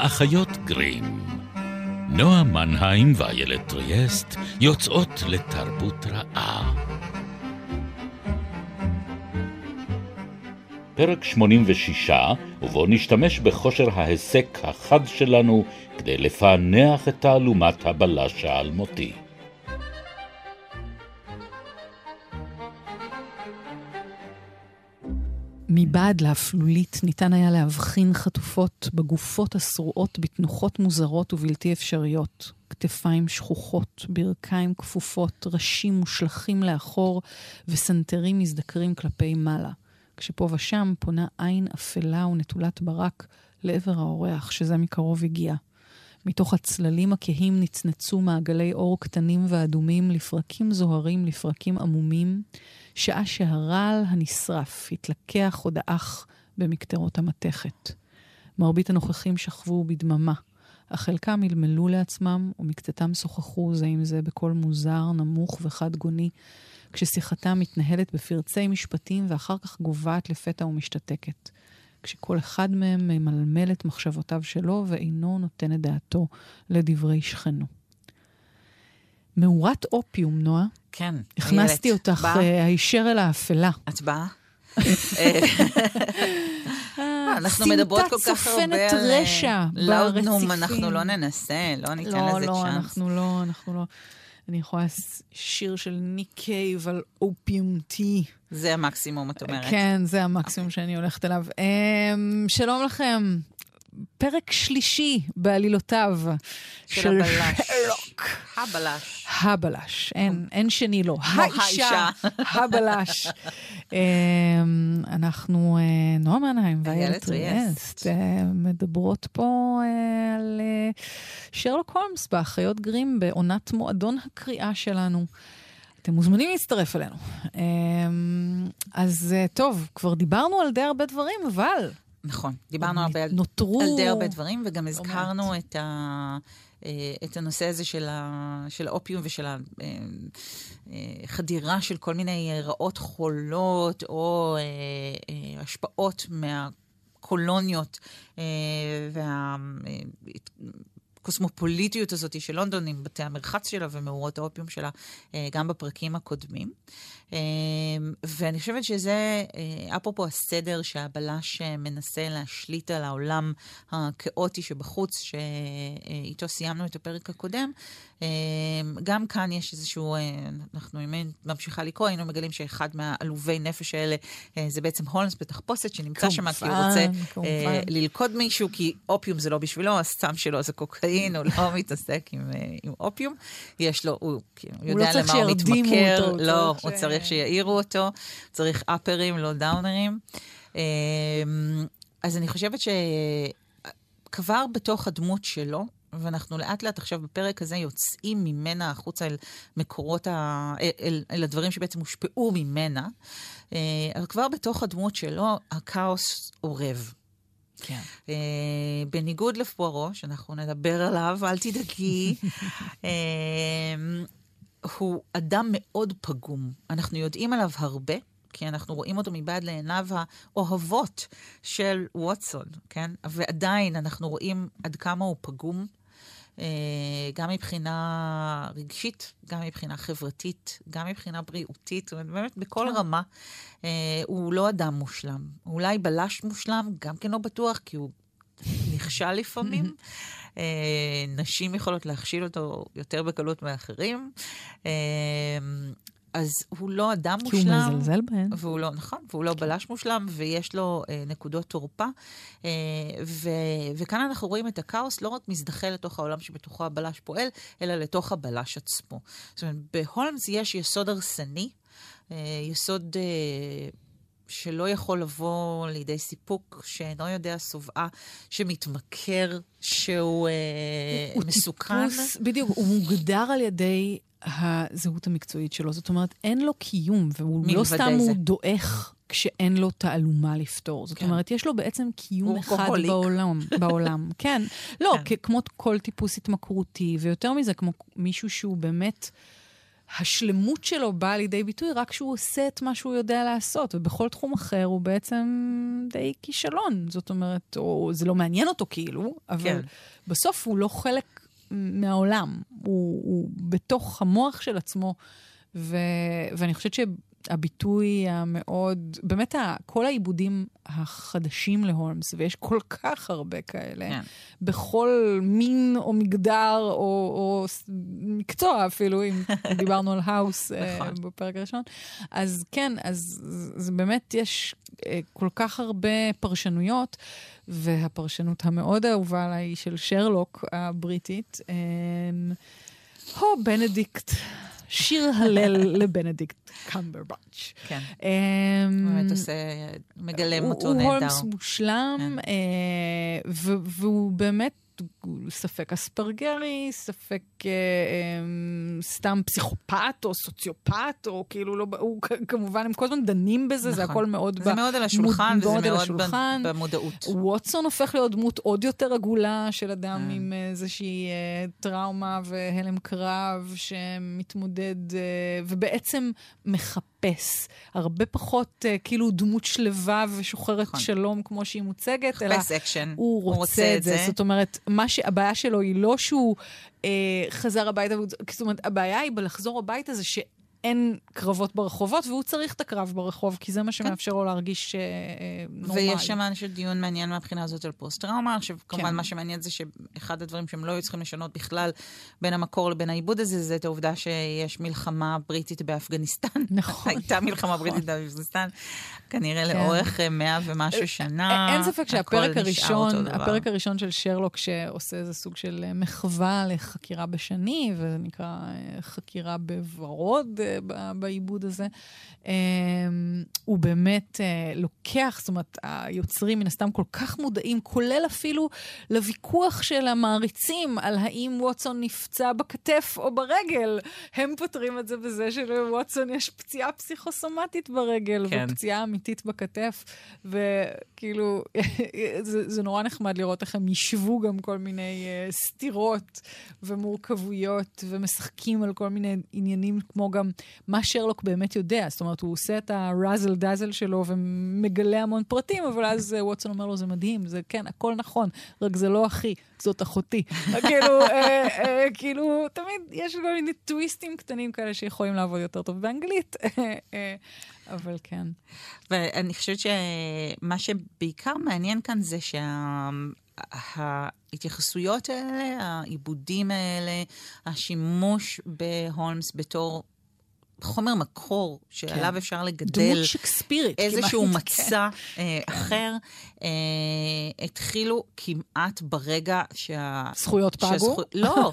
האחיות גרים. נועה מנהיים ואיילת טריאסט יוצאות לתרבות רעה. פרק 86, ובו נשתמש בכושר ההיסק החד שלנו כדי לפענח את תעלומת הבלש האלמותי. מבעד להפלולית ניתן היה להבחין חטופות בגופות הסרועות בתנוחות מוזרות ובלתי אפשריות. כתפיים שכוחות, ברכיים כפופות, ראשים מושלחים לאחור וסנטרים מזדקרים כלפי מעלה. כשפה ושם פונה עין אפלה ונטולת ברק לעבר האורח שזה מקרוב הגיע. מתוך הצללים הכהים נצנצו מעגלי אור קטנים ואדומים, לפרקים זוהרים, לפרקים עמומים, שעה שהרעל הנשרף התלקח עוד אח במקטרות המתכת. מרבית הנוכחים שכבו בדממה, אך חלקם מלמלו לעצמם ומקצתם שוחחו זה עם זה בקול מוזר, נמוך וחד גוני, כששיחתם מתנהלת בפרצי משפטים ואחר כך גובעת לפתע ומשתתקת. כשכל אחד מהם ממלמל את מחשבותיו שלו ואינו נותן את דעתו לדברי שכנו. מאורת אופיום, נועה. כן. הכנסתי אותך הישר אל האפלה. את באה? אנחנו מדברות כל כך הרבה על לאודנום, אנחנו לא ננסה, לא ניתן לזה צ'אנס. לא, אנחנו לא. אני יכולה שיר של ניק קייב על אופיום טי. זה המקסימום, את אומרת. כן, זה המקסימום שאני הולכת אליו. שלום לכם. פרק שלישי בעלילותיו של שרלוק. הבלש. אין שני לו. האישה. הבלש. אנחנו, נועה מנהיים ואיילת טריאסט, מדברות פה על שרלוק הולמס באחיות גרים בעונת מועדון הקריאה שלנו. אתם מוזמנים להצטרף אלינו. אז טוב, כבר דיברנו על די הרבה דברים, אבל... נכון, דיברנו הרבה על די הרבה דברים, וגם הזכרנו את הנושא הזה של האופיום ושל החדירה של כל מיני רעות חולות או השפעות מהקולוניות והקוסמופוליטיות הזאת של לונדון עם בתי המרחץ שלה ומאורות האופיום שלה גם בפרקים הקודמים. ואני חושבת שזה, אפרופו הסדר שהבלש מנסה להשליט על העולם הכאוטי שבחוץ, שאיתו סיימנו את הפרק הקודם, גם כאן יש איזשהו, אנחנו ממשיכה לקרוא, היינו מגלים שאחד מהעלובי נפש האלה, זה בעצם הולמס בתחפושת, שנמצא שם כי הוא רוצה ללכוד מישהו, כי אופיום זה לא בשבילו, הסם שלו זה קוקאין, הוא לא מתעסק עם אופיום, יש לו, הוא יודע למה הוא מתמכר, לא, הוא צריך שיעירו אותו, צריך אפרים, לא דאונרים. אז אני חושבת שכבר בתוך הדמות שלו, ואנחנו לאט לאט עכשיו בפרק הזה יוצאים ממנה החוצה אל מקורות, אל הדברים שבעצם הושפעו ממנה, אבל כבר בתוך הדמות שלו, הכאוס עורב. כן. בניגוד לפוארו, שאנחנו נדבר עליו, אל תדאגי, הוא אדם מאוד פגום. אנחנו יודעים עליו הרבה, כי אנחנו רואים אותו מבעד לעיניו האוהבות של וואטסון, כן? ועדיין אנחנו רואים עד כמה הוא פגום, גם מבחינה רגשית, גם מבחינה חברתית, גם מבחינה בריאותית, באמת בכל רמה, הוא לא אדם מושלם. אולי בלש מושלם, גם כן לא בטוח, כי הוא נכשל לפעמים. נשים יכולות להכשיל אותו יותר בקלות מאחרים. אז הוא לא אדם מושלם. כי הוא מזלזל בהן. והוא לא, נכון, והוא לא בלש מושלם, ויש לו נקודות תורפה. וכאן אנחנו רואים את הכאוס לא רק מזדחה לתוך העולם שבתוכו הבלש פועל, אלא לתוך הבלש עצמו. זאת אומרת, בהולמס יש יסוד הרסני, יסוד... שלא יכול לבוא לידי סיפוק, שאינו יודע סובעה, שמתמכר, שהוא מסוכן. טיפוס, בדיוק, הוא מוגדר על ידי הזהות המקצועית שלו. זאת אומרת, אין לו קיום, והוא לא סתם הוא דואך כשאין לו תעלומה לפתור. זאת אומרת, יש לו בעצם קיום אחד בעולם. כן, לא, כמו כל טיפוס התמכרותי, ויותר מזה, כמו מישהו שהוא באמת... השלמות שלו באה לידי ביטוי רק שהוא עושה את מה שהוא יודע לעשות, ובכל תחום אחר הוא בעצם די כישלון, זאת אומרת, או זה לא מעניין אותו כאילו, אבל כן. בסוף הוא לא חלק מהעולם, הוא בתוך המוח של עצמו, ואני חושבת שהביטוי המאוד, באמת כל העיבודים החדשים להולמס, ויש כל כך הרבה כאלה, yeah. בכל מין או מגדר או מקצוע אפילו, אם דיברנו על האוס בפרק הראשון, אז כן, אז באמת יש כל כך הרבה פרשנויות, והפרשנות המאוד אהובה עליי של שרלוק הבריטית, הו בנדיקט, שיר הלל לבנדיקט קמברבץ'. כן. באמת עושה, מגלם אותו נהדר. הוא הולמס מושלם, והוא באמת ספק אספרגרי, ספק סתם פסיכופת או סוציופת, או כאילו לא, הוא כמובן, הם כל הזמן דנים בזה, זה הכל מאוד זה מאוד על השולחן, וזה מאוד במודעות. וואטסון הופך להיות דמות עוד יותר עגולה של אדם עם איזושהי טראומה והלם קרב שמתמודד, ובעצם מחפש. הרבה פחות כאילו דמות שלווה ושוחרת שלום כמו שהיא מוצגת, אלא הוא רוצה את זה. זאת אומרת, הבעיה שלו היא לא שהוא חזר הביתה, זאת אומרת, הבעיה היא בלחזור הביתה זה שאין קרבות ברחובות, והוא צריך את הקרב ברחוב, כי זה מה שמאפשר לו להרגיש נורמלי. ויש שם דיון מעניין מהבחינה הזאת על פוסט-טראומה, עכשיו כמובן מה שמעניין זה שאחד הדברים שהם לא היו צריכים לשנות בכלל בין המקור לבין העיבוד הזה, זה את העובדה שיש מלחמה בריטית באפגניסטן. נכון. הייתה מלחמה בריטית באפגניסטן, כנראה לאורך 100 ומשהו שנה. אין ספק שהפרק הראשון של שרלוק שעושה איזה סוג של מחווה לחקירה בשני, וזה נקרא חקירה בוורוד בעיבוד הזה, הוא באמת לוקח, זאת אומרת, היוצרים מן הסתם כל כך מודעים, כולל אפילו לוויכוח של המעריצים על האם וואטסון נפצע בכתף או ברגל. הם פותרים את זה בזה שלוואטסון יש פציעה פסיכוסומטית ברגל, ופציעה אמיתית בכתף, וכאילו, זה נורא נחמד לראות איך הם ישבו גם כל מיני סתירות ומורכבויות, ומשחקים על כל מיני עניינים, כמו גם מה שרלוק באמת יודע, זאת אומרת, הוא עושה את הרזל דזל שלו, ומגלה המון פרטים, אבל אז וואטסון אומר לו, זה מדהים, זה כן, הכל נכון, רק זה לא אחי, זאת אחותי. כאילו, תמיד יש לו מיני טוויסטים קטנים כאלה, שיכולים לעבוד יותר טוב באנגלית, אבל כן. ואני חושבת שמה שבעיקר מעניין כאן זה שההתייחסויות האלה, העיבודים האלה, השימוש בהולמס בתור חומר מקור שעליו אפשר לגדל דמות שקספירית, איזשהו מצע אחר, התחילו כמעט ברגע זכויות פגו? לא,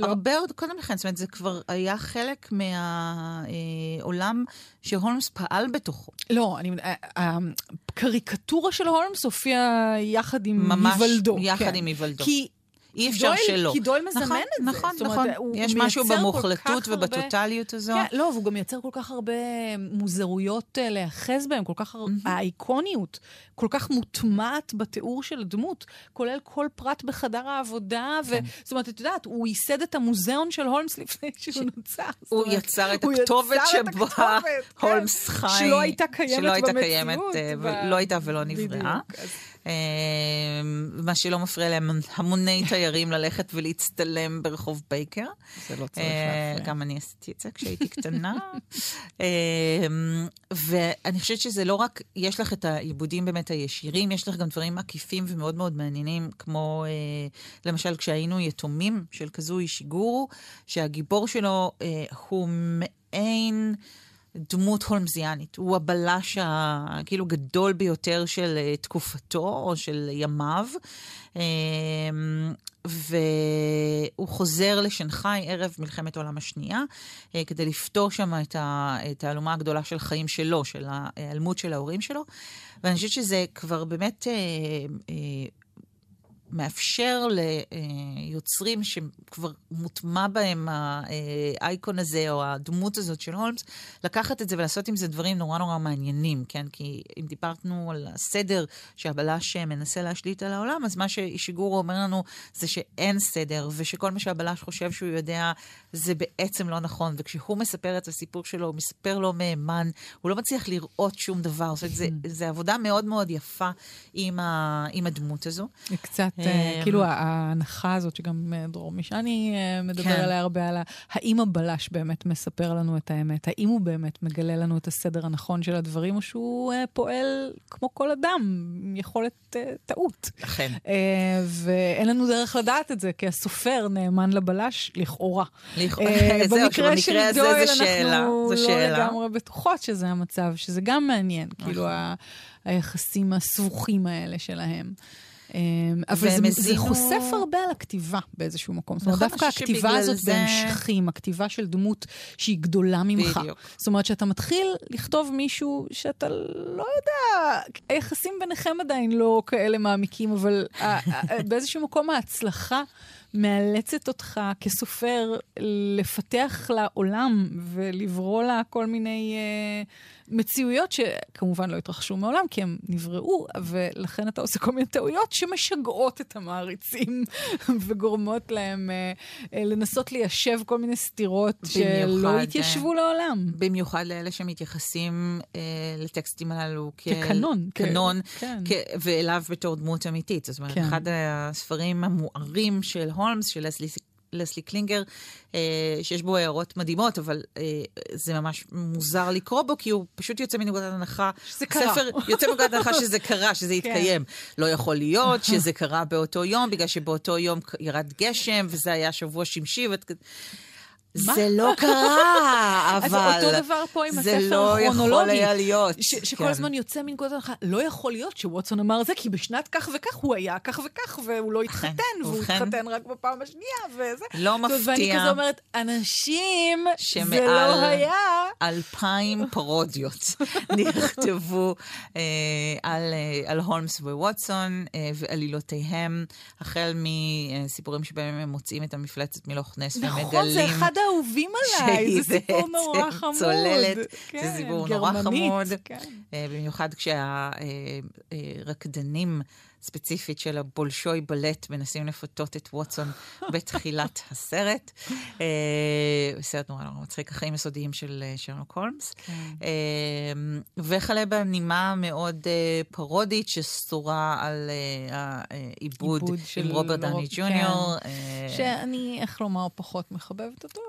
הרבה עוד קודם לכן, זאת אומרת, זה כבר היה חלק מהעולם שהולמס פעל בתוכו. לא, הקריקטורה של הולמס הופיעה יחד עם היוולדו. יחד עם היוולדו. כי אי אפשר שלא. כי דויל מזמן נכון, את זה. נכון, נכון. יש משהו במוחלטות ובטוטליות הזו. כן, לא, והוא גם מייצר כל כך הרבה מוזרויות להיחז בהם, כל כך האיקוניות, כל כך מוטמעת בתיאור של הדמות, כולל כל פרט בחדר העבודה, זאת אומרת, את יודעת, הוא ייסד את המוזיאון של הולמס לפני שהוא נוצר. הוא יצר את הכתובת שבה הולמס חי. שלא הייתה קיימת במציאות. לא הייתה ולא נבראה. מה שלא מפריע להם המוני תיירים ללכת ולהצטלם ברחוב בייקר. זה לא צריך להפריע. גם אני עשיתי את זה כשהייתי קטנה. ואני חושבת שזה לא רק, יש לך את העיבודים באמת הישירים, יש לך גם דברים עקיפים ומאוד מאוד מעניינים, כמו למשל כשהיינו יתומים של כזו ישיגורו, שהגיבור שלו הוא מעין דמות הולמזיאנית, הוא הבלש כאילו גדול ביותר של תקופתו או של ימיו, והוא חוזר לשנחי ערב מלחמת העולם השנייה, כדי לפתור שם את תעלומה הגדולה של חיים שלו, של ההיעלמות של ההורים שלו, ואני חושבת שזה כבר באמת מאפשר ליוצרים שכבר מוטמע בהם האייקון הזה, או הדמות הזאת של הולמס, לקחת את זה ולעשות עם זה דברים נורא נורא מעניינים, כן? כי אם דיברנו על הסדר שהבלש מנסה להשליט על העולם, אז מה ששיגורו אומר לנו זה שאין סדר, ושכל מה שהבלש חושב שהוא יודע, זה בעצם לא נכון, וכשהוא מספר את הסיפור שלו, הוא מספר לו מהימן, הוא לא מצליח לראות שום דבר, זאת אומרת, זה עבודה מאוד מאוד יפה עם הדמות הזו. קצת כאילו ההנחה הזאת שגם דרור משני מדבר עליה הרבה, על האם הבלש באמת מספר לנו את האמת, האם הוא באמת מגלה לנו את הסדר הנכון של הדברים, או שהוא פועל כמו כל אדם, יכולת טעות. אכן. ואין לנו דרך לדעת את זה, כי הסופר נאמן לבלש לכאורה. במקרה של דויל אנחנו לא לגמרי בטוחות שזה המצב, שזה גם מעניין, כאילו היחסים הסבוכים האלה שלהם. אבל זה חושף הרבה על הכתיבה באיזשהו מקום. זאת אומרת, דווקא הכתיבה הזאת בהמשכים, הכתיבה של דמות שהיא גדולה ממך. זאת אומרת, שאתה מתחיל לכתוב מישהו שאתה לא יודע, היחסים ביניכם עדיין לא כאלה מעמיקים, אבל באיזשהו מקום ההצלחה מאלצת אותך כסופר לפתח לעולם ולברוא לה כל מיני מציאויות שכמובן לא התרחשו מעולם, כי הם נבראו, ולכן אתה עושה כל מיני טעויות שמשגעות את המעריצים וגורמות להם לנסות ליישב כל מיני סתירות שלא התיישבו לעולם. במיוחד לאלה שמתייחסים לטקסטים הללו כקנון, ואליו בתור דמות אמיתית. זאת אומרת, אחד הספרים המוארים של הולמס, של לסלי קלינגר, שיש בו הערות מדהימות, אבל זה ממש מוזר לקרוא בו, כי הוא פשוט יוצא מנקודת הנחה, ספר יוצא מנקודת הנחה שזה קרה, שזה התקיים. לא יכול להיות שזה קרה באותו יום, בגלל שבאותו יום ירד גשם, וזה היה שבוע שמשי, זה לא קרה, אבל אותו דבר פה עם הספר הכרונולוגי, שכל הזמן יוצא מנקודת הנחה, לא יכול להיות שוואטסון אמר זה, כי בשנת כך וכך הוא היה כך וכך, והוא לא התחתן, והוא התחתן רק בפעם השנייה, לא מפתיע. ואני כזה אומרת, אנשים, זה לא היה. 2,000 פרודיות נכתבו על הולמס וואטסון ועלילותיהם, החל מסיפורים שבהם הם מוצאים את המפלצת מלוך נס ומגלים. נכון, זה אחד אהובים עליי, זה סיפור נורא חמוד. צוללת, זה סיפור נורא חמוד. במיוחד כשהרקדנים ספציפית של הבולשוי בלט מנסים לפתות את וואטסון בתחילת הסרט. סרט נורא נורא מצחיק, החיים הסודיים של שרלוק הולמס. וכלה בנימה מאוד פרודית שסתורה על העיבוד עם רוברט דאוני ג'וניור. שאני, איך לומר, פחות מחבבת אותו.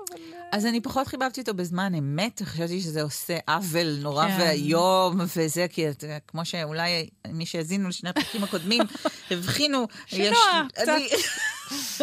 אז אני פחות חיבבתי אותו בזמן אמת, חשבתי שזה עושה עוול נורא והיום, וזה כי כמו שאולי מי שהזינו לשני הפרקים הקודמים, הבחינו,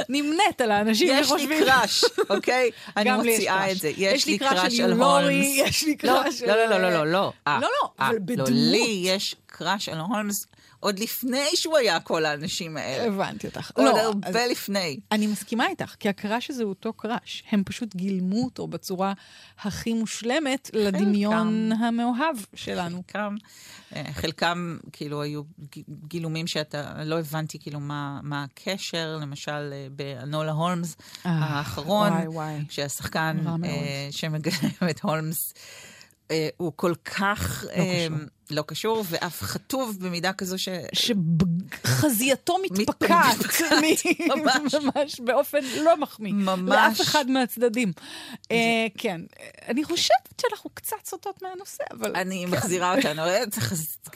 נמנית על האנשים שחושבים. יש לי קראש, אוקיי? אני מוציאה את זה. יש לי קראש על הולמס. יש לי קראש על... לא, לא, לא, לא, לא. לא, לא, אבל בדמות. לא, לי יש קראש על הולמס עוד לפני שהוא היה כל האנשים האלה. הבנתי אותך. עוד הרבה לפני. אני מסכימה איתך, כי הקראש הזה הוא אותו קראש. הם פשוט גילמו אותו בצורה הכי מושלמת לדמיון המאוהב שלנו. חלקם כאילו היו גילומים שאתה לא הבנתי כאילו מה הקשר, למשל באנולה הולמס האחרון, כשהשחקן שמגלם את הולמס הוא כל כך לא קשור, ואף חטוב במידה כזו שחזייתו מתפקעת ממש באופן לא מחמיא לאף אחד מהצדדים. כן, אני חושבת שאנחנו קצת סוטות מהנושא, אבל אני מחזירה אותנו,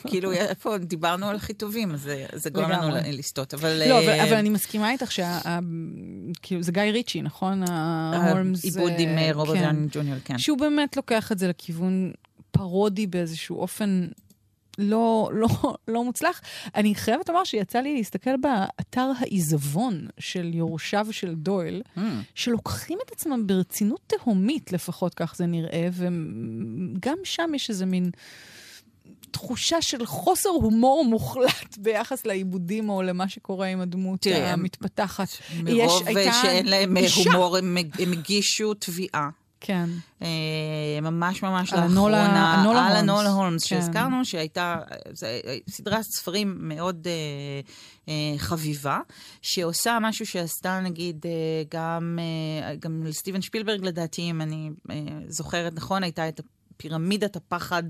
כאילו איפה דיברנו על חיטובים, זה גורם לנו לסטות. אבל אני מסכימה איתך שזה גיא ריצ'י, נכון? העיבוד עם רוברט דאוני ג'וניור, שהוא באמת לוקח את זה לכיוון פרודי באיזשהו אופן לא מוצלח. אני חייבת לומר שיצא לי להסתכל באתר העיזבון של יורשיו של דויל, שלוקחים את עצמם ברצינות תהומית, לפחות כך זה נראה, וגם שם יש איזה מין תחושה של חוסר הומור מוחלט ביחס לעיבודים או למה שקורה עם הדמות המתפתחת. מרוב שאין להם הומור, הם הגישו תביעה כן. ממש ממש לאחרונה, על אנולה הולמס שהזכרנו, שהייתה סדרת ספרים מאוד חביבה, שעושה משהו שעשתה נגיד גם לסטיבן שפילברג לדעתי, אם אני זוכרת נכון, הייתה את פירמידת הפחד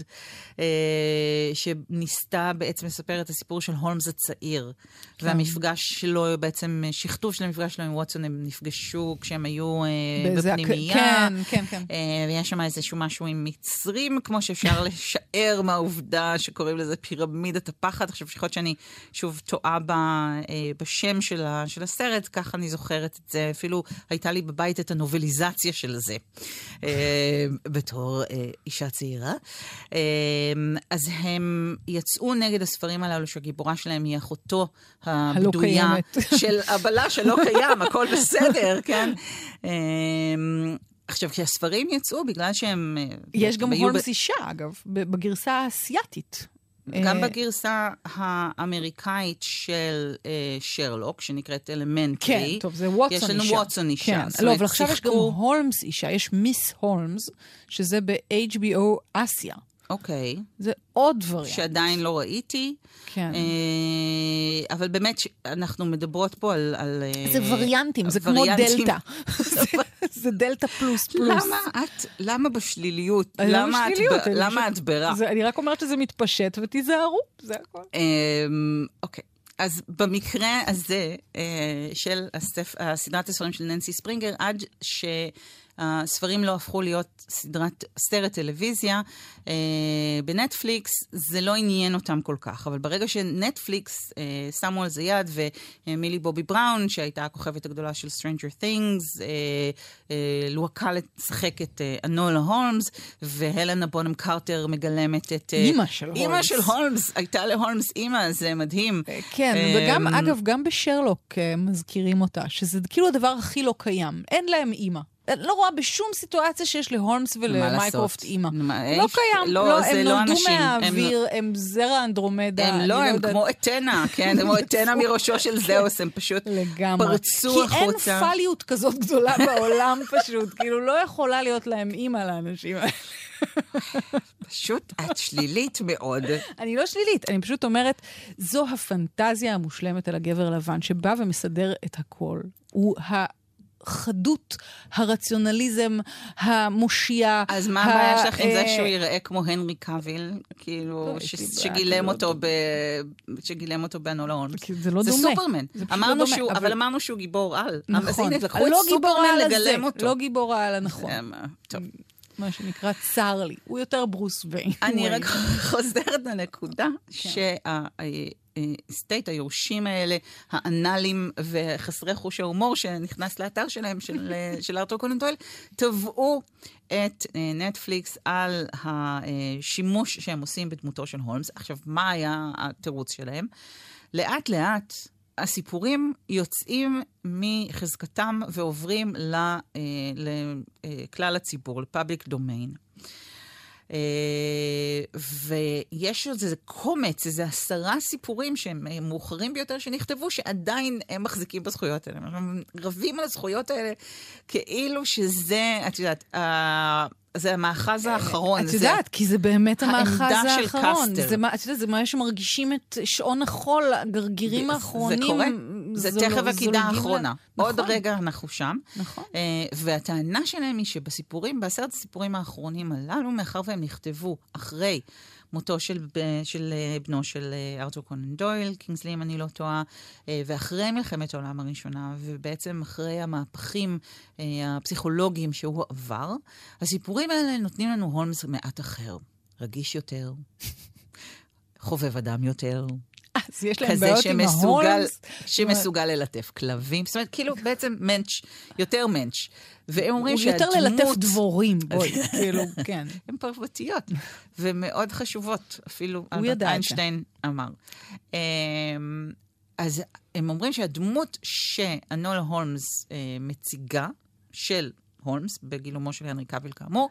שניסתה בעצם לספר את הסיפור של הולמס הצעיר. כן. והמפגש שלו, בעצם שכתוב של המפגש שלו עם וואטסון, הם נפגשו כשהם היו בפנימייה. כן, כן, כן. והיה שם איזשהו משהו עם מצרים, כמו שאפשר לשער מהעובדה שקוראים לזה פירמידת הפחד. עכשיו, שיכול להיות שאני שוב טועה בשם של הסרט, כך אני זוכרת את זה. אפילו הייתה לי בבית את הנובליזציה של זה. בתור אישה צעירה. אז הם יצאו נגד הספרים הללו שהגיבורה שלהם היא אחותו הבדויה של הבלה שלא קיים, הכל בסדר, כן? עכשיו, כשהספרים יצאו, בגלל שהם... יש גם הולמס אישה, אגב, בגרסה האסייתית. גם בגרסה האמריקאית של שרלוק, שנקראת אלמנטרי. כן, טוב, זה וואטסון אישה. יש לנו וואטסון אישה. לא, אבל עכשיו יש גם הולמס אישה, יש מיס הולמס, שזה ב-HBO אסיה. אוקיי. זה עוד וריאנט. שעדיין לא ראיתי. כן. אבל באמת, אנחנו מדברות פה על... זה וריאנטים, זה כמו דלטה. זה דלטה פלוס פלוס. למה בשליליות? למה את ברע? אני רק אומרת שזה מתפשט ותיזהרו. זה הכל. אוקיי. אז במקרה הזה של סדרת הספרים של ננסי ספרינגר, עד הספרים לא הפכו להיות סרט טלוויזיה בנטפליקס, זה לא עניין אותם כל כך. אבל ברגע שנטפליקס שמו על זה יד, ומילי בובי בראון, שהייתה הכוכבת הגדולה של Stranger Things, לוהקה לשחק את אנולה הולמס, והלנה בונם קרטר מגלמת את... אימא של הולמס. הייתה להולמס אימא, זה מדהים. כן, וגם, אגב, גם בשרלוק מזכירים אותה, שזה כאילו הדבר הכי לא קיים. אין להם אימא. לא רואה בשום סיטואציה שיש להולמס ולמייקרופט אימא. לא קיים. הם נולדו מהאוויר, הם זרע אנדרומדה. הם לא, הם כמו אתנה, כן? כמו אתנה מראשו של זאוס, הם פשוט פרצו החוצה. כי אין פליות כזאת גדולה בעולם פשוט, כאילו לא יכולה להיות להם אימא לאנשים האלה. פשוט את שלילית מאוד. אני לא שלילית, אני פשוט אומרת, זו הפנטזיה המושלמת על הגבר לבן, שבא ומסדר את הכל. הוא חדות, הרציונליזם, המושיע. אז מה הבעיה שלך עם זה שהוא יראה כמו הנרי קאביל, כאילו, שגילם אותו באנולה הולמס? זה לא דומה. זה סופרמן. אבל אמרנו שהוא גיבור על. אז הנה, לקחו את סופרמן לגלם אותו. לא גיבור על, נכון. טוב. מה שנקרא צר לי. הוא יותר ברוס ויין. אני רק חוזרת לנקודה סטייט, היורשים האלה, האנלים וחסרי חוש ההומור שנכנס לאתר שלהם, של ארתור קונן דויל, תבעו את נטפליקס על השימוש שהם עושים בדמותו של הולמס. עכשיו, מה היה התירוץ שלהם? לאט לאט הסיפורים יוצאים מחזקתם ועוברים לכלל הציבור, לפאבליק דומיין. ויש איזה קומץ, איזה 10 סיפורים שהם מאוחרים ביותר שנכתבו, שעדיין הם מחזיקים בזכויות האלה. הם רבים על הזכויות האלה, כאילו שזה, את יודעת, זה המאחז האחרון. את יודעת, כי זה באמת המאחז האחרון. את יודעת, זה מה שמרגישים את שעון החול, הגרגירים האחרונים. זה קורה. זה תכף הקידה האחרונה. עוד רגע אנחנו שם. נכון. והטענה שלהם היא שבסיפורים, בעשרת הסיפורים האחרונים הללו, מאחר והם נכתבו אחרי מותו של בנו של ארתור קונן דויל, קינגסלי אם אני לא טועה, ואחרי מלחמת העולם הראשונה, ובעצם אחרי המהפכים הפסיכולוגיים שהוא עבר, הסיפורים האלה נותנים לנו הולמס מעט אחר. רגיש יותר, חובב אדם יותר. אז יש להם בעיות עם ההולמס. שמסוגל ללטף כלבים. זאת אומרת, כאילו בעצם מנץ', יותר מנץ'. והם אומרים שהדמות... יותר ללטף דבורים, בואי. כאילו, כן. הן פרוותיות. ומאוד חשובות. אפילו אלברט איינשטיין אמר. אז הם אומרים שהדמות שאנולה הולמס מציגה, של הולמס, בגילומו של הנרי קאביל כאמור,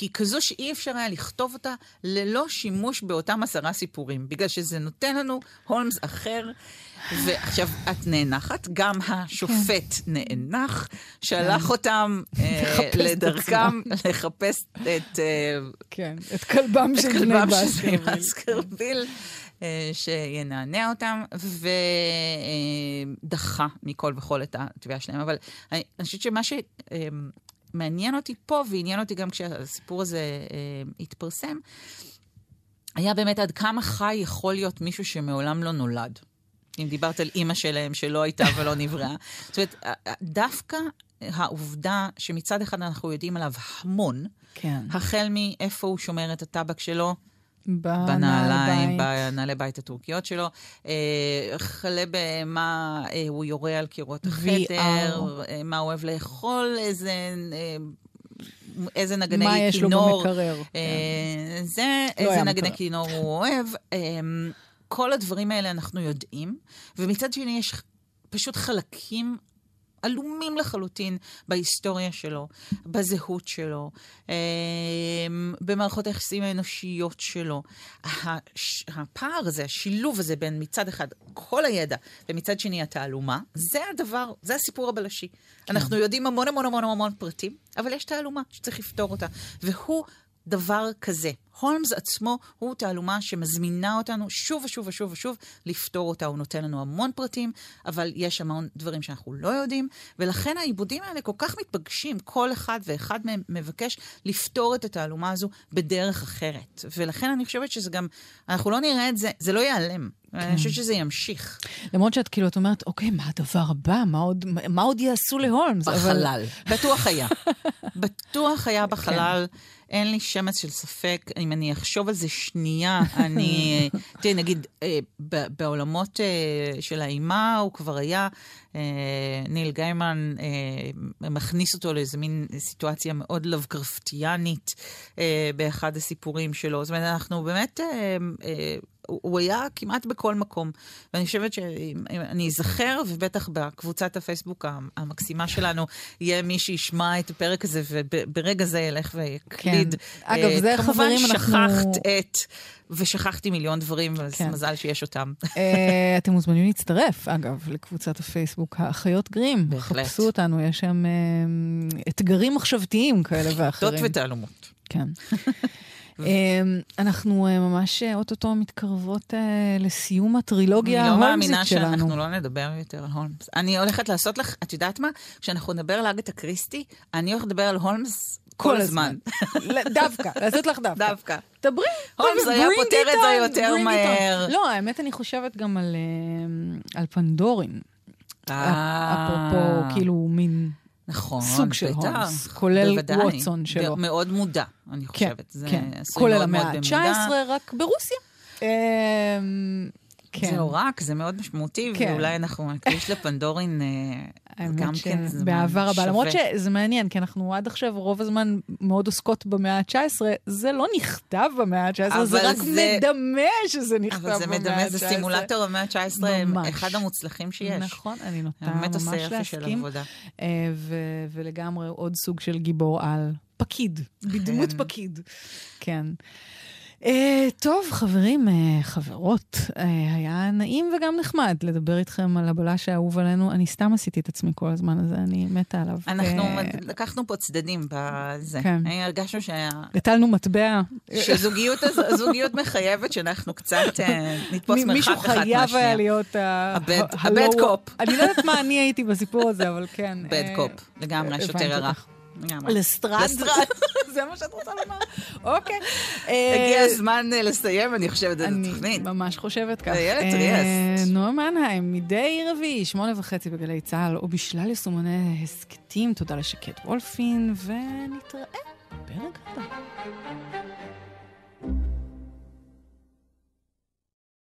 היא כזו שאי אפשר היה לכתוב אותה ללא שימוש באותם 10 סיפורים, בגלל שזה נותן לנו הולמס אחר, ועכשיו את נאנחת, גם השופט נאנח, שלח אותם לדרכם לחפש את כלבם של מאסקרוויל, שינענע אותם, ודחה מכל וכל את התביעה שלהם. אבל אני חושבת שמה מעניין אותי פה, ועניין אותי גם כשהסיפור הזה התפרסם, היה באמת עד כמה חי יכול להיות מישהו שמעולם לא נולד. אם דיברת על אימא שלהם שלא הייתה ולא נבראה. זאת אומרת, דווקא העובדה שמצד אחד אנחנו יודעים עליו המון, כן. החל מאיפה הוא שומר את הטבק שלו, בנעליים, בנעלי בית הטורקיות שלו, חלה במה הוא יורה על קירות החדר, מה הוא אוהב לאכול, איזה נגני כינור, איזה נגני כינור הוא אוהב, כל הדברים האלה אנחנו יודעים, ומצד שני יש פשוט חלקים אלומים לחלוטין בהיסטוריה שלו, בזהות שלו, במערכות היחסים האנושיות שלו. הפער הזה, השילוב הזה בין מצד אחד כל הידע, ומצד שני התעלומה, זה הדבר, זה הסיפור הבלשי. אנחנו יודעים המון המון המון המון פרטים, אבל יש תעלומה שצריך לפתור אותה. והוא דבר כזה. הולמס עצמו הוא תעלומה שמזמינה אותנו שוב ושוב ושוב ושוב לפתור אותה. הוא נותן לנו המון פרטים, אבל יש המון דברים שאנחנו לא יודעים, ולכן העיבודים האלה כל כך מתפגשים, כל אחד ואחד מהם מבקש לפתור את התעלומה הזו בדרך אחרת. ולכן אני חושבת שזה גם, אנחנו לא נראה את זה, זה לא ייעלם. אני חושבת שזה ימשיך. למרות שאת כאילו, את אומרת, אוקיי, מה הדבר הבא? מה עוד יעשו להולמס? בחלל. בטוח היה. בטוח היה בחלל. אין לי שמץ של ספק. אם אני אחשוב על זה שנייה, אני... תראי, נגיד, בעולמות של האימה, הוא כבר היה... ניל גיימן מכניס אותו לאיזה מין סיטואציה מאוד לבקרפטיאנית באחד הסיפורים שלו. זאת אומרת, אנחנו באמת... הוא היה כמעט בכל מקום, ואני חושבת שאני אזכר, ובטח בקבוצת הפייסבוק המקסימה שלנו, יהיה מי שישמע את הפרק הזה, וברגע זה ילך ויקליד. אגב, זה חברים, אנחנו... כמובן שכחת את... ושכחתי מיליון דברים, אז מזל שיש אותם. אתם מוזמנים להצטרף, אגב, לקבוצת הפייסבוק, האחיות גרים. חפשו אותנו, יש שם אתגרים מחשבתיים כאלה ואחרים. דות ותעלומות. כן. אנחנו ממש אוטוטו מתקרבות לסיום הטרילוגיה ההולמסית שלנו. אני לא מאמינה שאנחנו לא נדבר יותר על הולמס. אני הולכת לעשות לך, את יודעת מה? כשאנחנו נדבר על אגתה קריסטי, אני הולכת לדבר על הולמס כל הזמן. דווקא, לעשות לך דווקא. דברי. הולמס היה פותר את זה יותר מהר. לא, האמת אני חושבת גם על פנדורין. אפרופו, כאילו, מין... נכון, סוג של הולמס, כולל וואטסון שלו. מאוד מודע, אני חושבת. כולל המאה ה-19, רק ברוסיה. זה לא רק, זה מאוד משמעותי, ואולי אנחנו נקדיש לפנדורין גם כן זמן בעבר הבא, למרות שזה מעניין, כי אנחנו עד עכשיו רוב הזמן מאוד עוסקות במאה ה-19, זה לא נכתב במאה ה-19, זה רק מדמה שזה נכתב במאה ה-19. אבל זה מדמה, זה סימולטור במאה ה-19, אחד המוצלחים שיש. נכון, אני נוטה ממש להסכים. ולגמרי עוד סוג של גיבור על פקיד, בדמות פקיד. כן. טוב, חברים, חברות, היה נעים וגם נחמד לדבר איתכם על הבלש האהוב עלינו. אני סתם עשיתי את עצמי כל הזמן הזה, אני מתה עליו. אנחנו לקחנו פה צדדים בזה. הרגשנו שהיה... נטלנו מטבע. שזוגיות מחייבת שאנחנו קצת נתפוס מרחק אחד מהשנייה. מישהו חייב היה להיות... הבד קופ. אני לא יודעת מה אני הייתי בסיפור הזה, אבל כן. בד קופ, לגמרי, שוטר הרע. לסטרד, זה מה שאת רוצה לומר. אוקיי, הגיע הזמן לסיים, אני חושבת, אני ממש חושבת כך. נועה מנהיים, מדי רביעי 8:30 בגלי צהל או בשלל יסומני הסקטים. תודה לשקט וולפין, ונתראה פרק הבא.